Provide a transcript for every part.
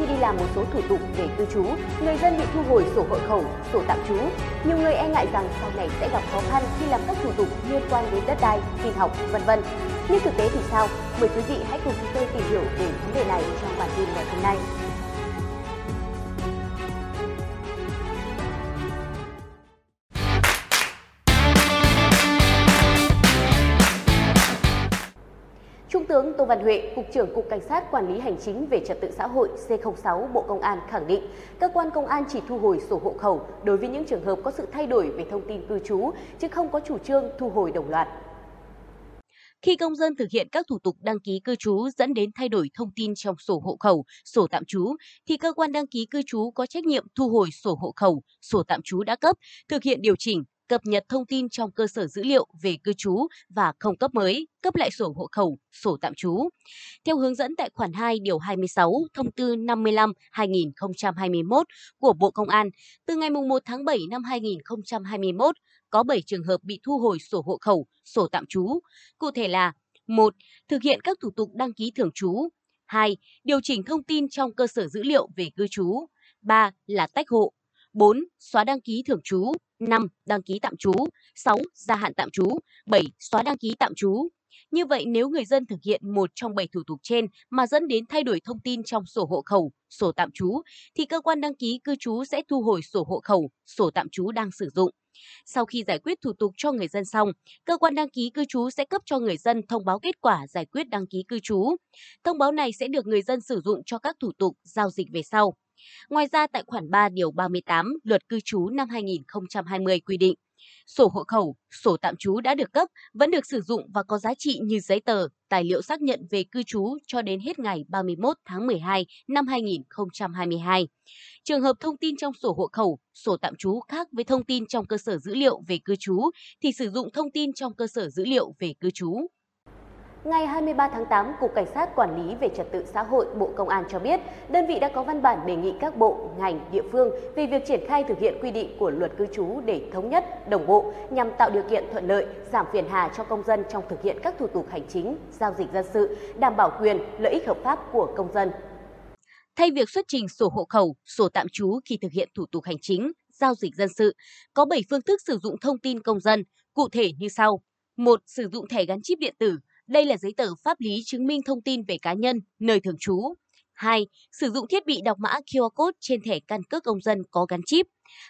khi đi làm một số thủ tục về cư trú, người dân bị thu hồi sổ hộ khẩu, sổ tạm trú. Nhiều người e ngại rằng sau này sẽ gặp khó khăn khi làm các thủ tục liên quan đến đất đai, xin học, v.v. Nhưng thực tế thì sao? Mời quý vị hãy cùng chúng tôi tìm hiểu về vấn đề này trong bản tin ngày hôm nay. Trung tướng Tô Văn Huệ, Cục trưởng Cục Cảnh sát Quản lý Hành chính về Trật tự xã hội C06 Bộ Công an khẳng định, cơ quan công an chỉ thu hồi sổ hộ khẩu đối với những trường hợp có sự thay đổi về thông tin cư trú, chứ không có chủ trương thu hồi đồng loạt. Khi công dân thực hiện các thủ tục đăng ký cư trú dẫn đến thay đổi thông tin trong sổ hộ khẩu, sổ tạm trú, thì cơ quan đăng ký cư trú có trách nhiệm thu hồi sổ hộ khẩu, sổ tạm trú đã cấp, thực hiện điều chỉnh, cập nhật thông tin trong cơ sở dữ liệu về cư trú và không cấp mới, cấp lại sổ hộ khẩu, sổ tạm trú. Theo hướng dẫn tại khoản 2 điều 26 thông tư 55/2021 của Bộ Công an, từ ngày 1 tháng 7 năm 2021, có 7 trường hợp bị thu hồi sổ hộ khẩu, sổ tạm trú. Cụ thể là: 1. Thực hiện các thủ tục đăng ký thường trú. 2. Điều chỉnh thông tin trong cơ sở dữ liệu về cư trú. 3. Là tách hộ. 4. Xóa đăng ký thường trú. 5. Đăng ký tạm trú. 6. Gia hạn tạm trú. 7. Xóa đăng ký tạm trú. Như vậy, nếu người dân thực hiện một trong 7 thủ tục trên mà dẫn đến thay đổi thông tin trong sổ hộ khẩu, sổ tạm trú, thì cơ quan đăng ký cư trú sẽ thu hồi sổ hộ khẩu, sổ tạm trú đang sử dụng. Sau khi giải quyết thủ tục cho người dân xong, cơ quan đăng ký cư trú sẽ cấp cho người dân thông báo kết quả giải quyết đăng ký cư trú. Thông báo này sẽ được người dân sử dụng cho các thủ tục giao dịch về sau. Ngoài ra, tại khoản 3 điều 38 Luật cư trú năm 2020 quy định, sổ hộ khẩu, sổ tạm trú đã được cấp vẫn được sử dụng và có giá trị như giấy tờ, tài liệu xác nhận về cư trú cho đến hết ngày 31 tháng 12 năm 2022. Trường hợp thông tin trong sổ hộ khẩu, sổ tạm trú khác với thông tin trong cơ sở dữ liệu về cư trú thì sử dụng thông tin trong cơ sở dữ liệu về cư trú. Ngày 23 tháng 8, Cục Cảnh sát Quản lý về Trật tự xã hội Bộ Công an cho biết, đơn vị đã có văn bản đề nghị các bộ, ngành, địa phương về việc triển khai thực hiện quy định của Luật cư trú để thống nhất, đồng bộ nhằm tạo điều kiện thuận lợi, giảm phiền hà cho công dân trong thực hiện các thủ tục hành chính, giao dịch dân sự, đảm bảo quyền, lợi ích hợp pháp của công dân. Thay việc xuất trình sổ hộ khẩu, sổ tạm trú khi thực hiện thủ tục hành chính, giao dịch dân sự, có 7 phương thức sử dụng thông tin công dân, cụ thể như sau. 1. Sử dụng thẻ gắn chip điện tử. Đây là giấy tờ pháp lý chứng minh thông tin về cá nhân, nơi thường trú. 2. Sử dụng thiết bị đọc mã QR code trên thẻ căn cước công dân có gắn chip.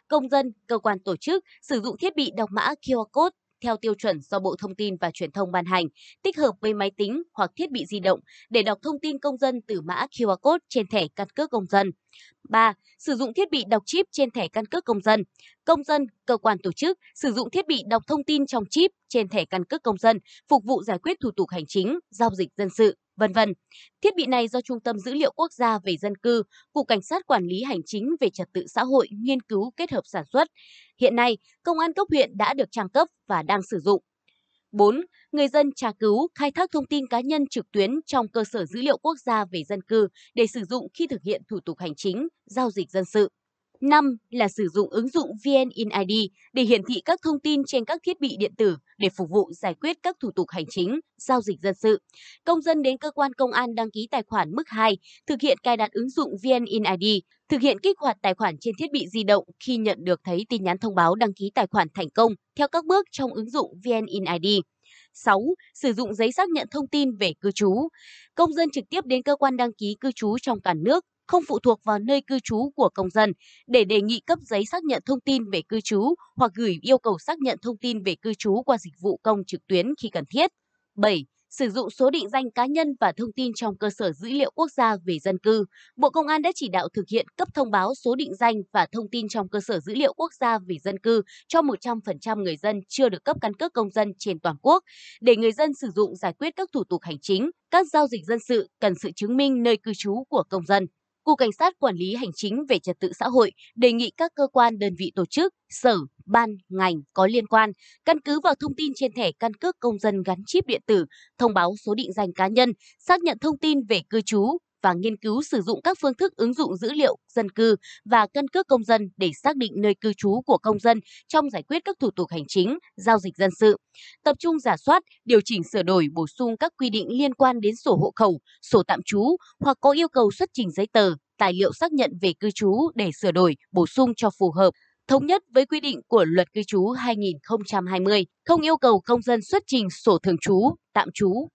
Công dân, cơ quan tổ chức sử dụng thiết bị đọc mã QR code theo tiêu chuẩn do Bộ Thông tin và Truyền thông ban hành, tích hợp với máy tính hoặc thiết bị di động để đọc thông tin công dân từ mã QR code trên thẻ căn cước công dân. 3. Sử dụng thiết bị đọc chip trên thẻ căn cước công dân. Công dân, cơ quan tổ chức sử dụng thiết bị đọc thông tin trong chip trên thẻ căn cước công dân phục vụ giải quyết thủ tục hành chính, giao dịch dân sự, v.v. Thiết bị này do Trung tâm Dữ liệu Quốc gia về dân cư, Cục Cảnh sát Quản lý Hành chính về Trật tự xã hội nghiên cứu kết hợp sản xuất. Hiện nay, công an cấp huyện đã được trang cấp và đang sử dụng. 4. Người dân tra cứu, khai thác thông tin cá nhân trực tuyến trong cơ sở dữ liệu quốc gia về dân cư để sử dụng khi thực hiện thủ tục hành chính, giao dịch dân sự. 5. Là sử dụng ứng dụng VNeID để hiển thị các thông tin trên các thiết bị điện tử để phục vụ giải quyết các thủ tục hành chính, giao dịch dân sự. Công dân đến cơ quan công an đăng ký tài khoản mức 2, thực hiện cài đặt ứng dụng VNeID, thực hiện kích hoạt tài khoản trên thiết bị di động khi nhận được thấy tin nhắn thông báo đăng ký tài khoản thành công theo các bước trong ứng dụng VNeID. 6. Sử dụng giấy xác nhận thông tin về cư trú. Công dân trực tiếp đến cơ quan đăng ký cư trú trong toàn nước, không phụ thuộc vào nơi cư trú của công dân để đề nghị cấp giấy xác nhận thông tin về cư trú hoặc gửi yêu cầu xác nhận thông tin về cư trú qua dịch vụ công trực tuyến khi cần thiết. 7. Sử dụng số định danh cá nhân và thông tin trong cơ sở dữ liệu quốc gia về dân cư. Bộ Công an đã chỉ đạo thực hiện cấp thông báo số định danh và thông tin trong cơ sở dữ liệu quốc gia về dân cư cho 100% người dân chưa được cấp căn cước công dân trên toàn quốc, để người dân sử dụng giải quyết các thủ tục hành chính, các giao dịch dân sự cần sự chứng minh nơi cư trú của công dân. Cục Cảnh sát Quản lý Hành chính về Trật tự xã hội đề nghị các cơ quan, đơn vị, tổ chức, sở, ban, ngành có liên quan căn cứ vào thông tin trên thẻ căn cước công dân gắn chip điện tử, thông báo số định danh cá nhân, xác nhận thông tin về cư trú và nghiên cứu sử dụng các phương thức ứng dụng dữ liệu dân cư và căn cước công dân để xác định nơi cư trú của công dân trong giải quyết các thủ tục hành chính, giao dịch dân sự. Tập trung rà soát, điều chỉnh, sửa đổi, bổ sung các quy định liên quan đến sổ hộ khẩu, sổ tạm trú hoặc có yêu cầu xuất trình giấy tờ, tài liệu xác nhận về cư trú để sửa đổi, bổ sung cho phù hợp, thống nhất với quy định của Luật cư trú 2020, không yêu cầu công dân xuất trình sổ thường trú, tạm trú.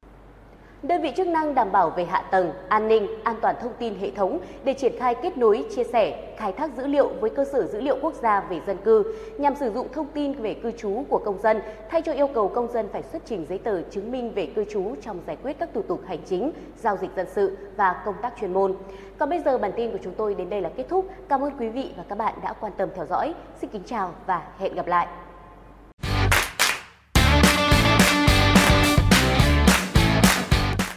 Đơn vị chức năng đảm bảo về hạ tầng, an ninh, an toàn thông tin hệ thống để triển khai kết nối, chia sẻ, khai thác dữ liệu với cơ sở dữ liệu quốc gia về dân cư nhằm sử dụng thông tin về cư trú của công dân thay cho yêu cầu công dân phải xuất trình giấy tờ chứng minh về cư trú trong giải quyết các thủ tục hành chính, giao dịch dân sự và công tác chuyên môn. Còn bây giờ bản tin của chúng tôi đến đây là kết thúc. Cảm ơn quý vị và các bạn đã quan tâm theo dõi. Xin kính chào và hẹn gặp lại.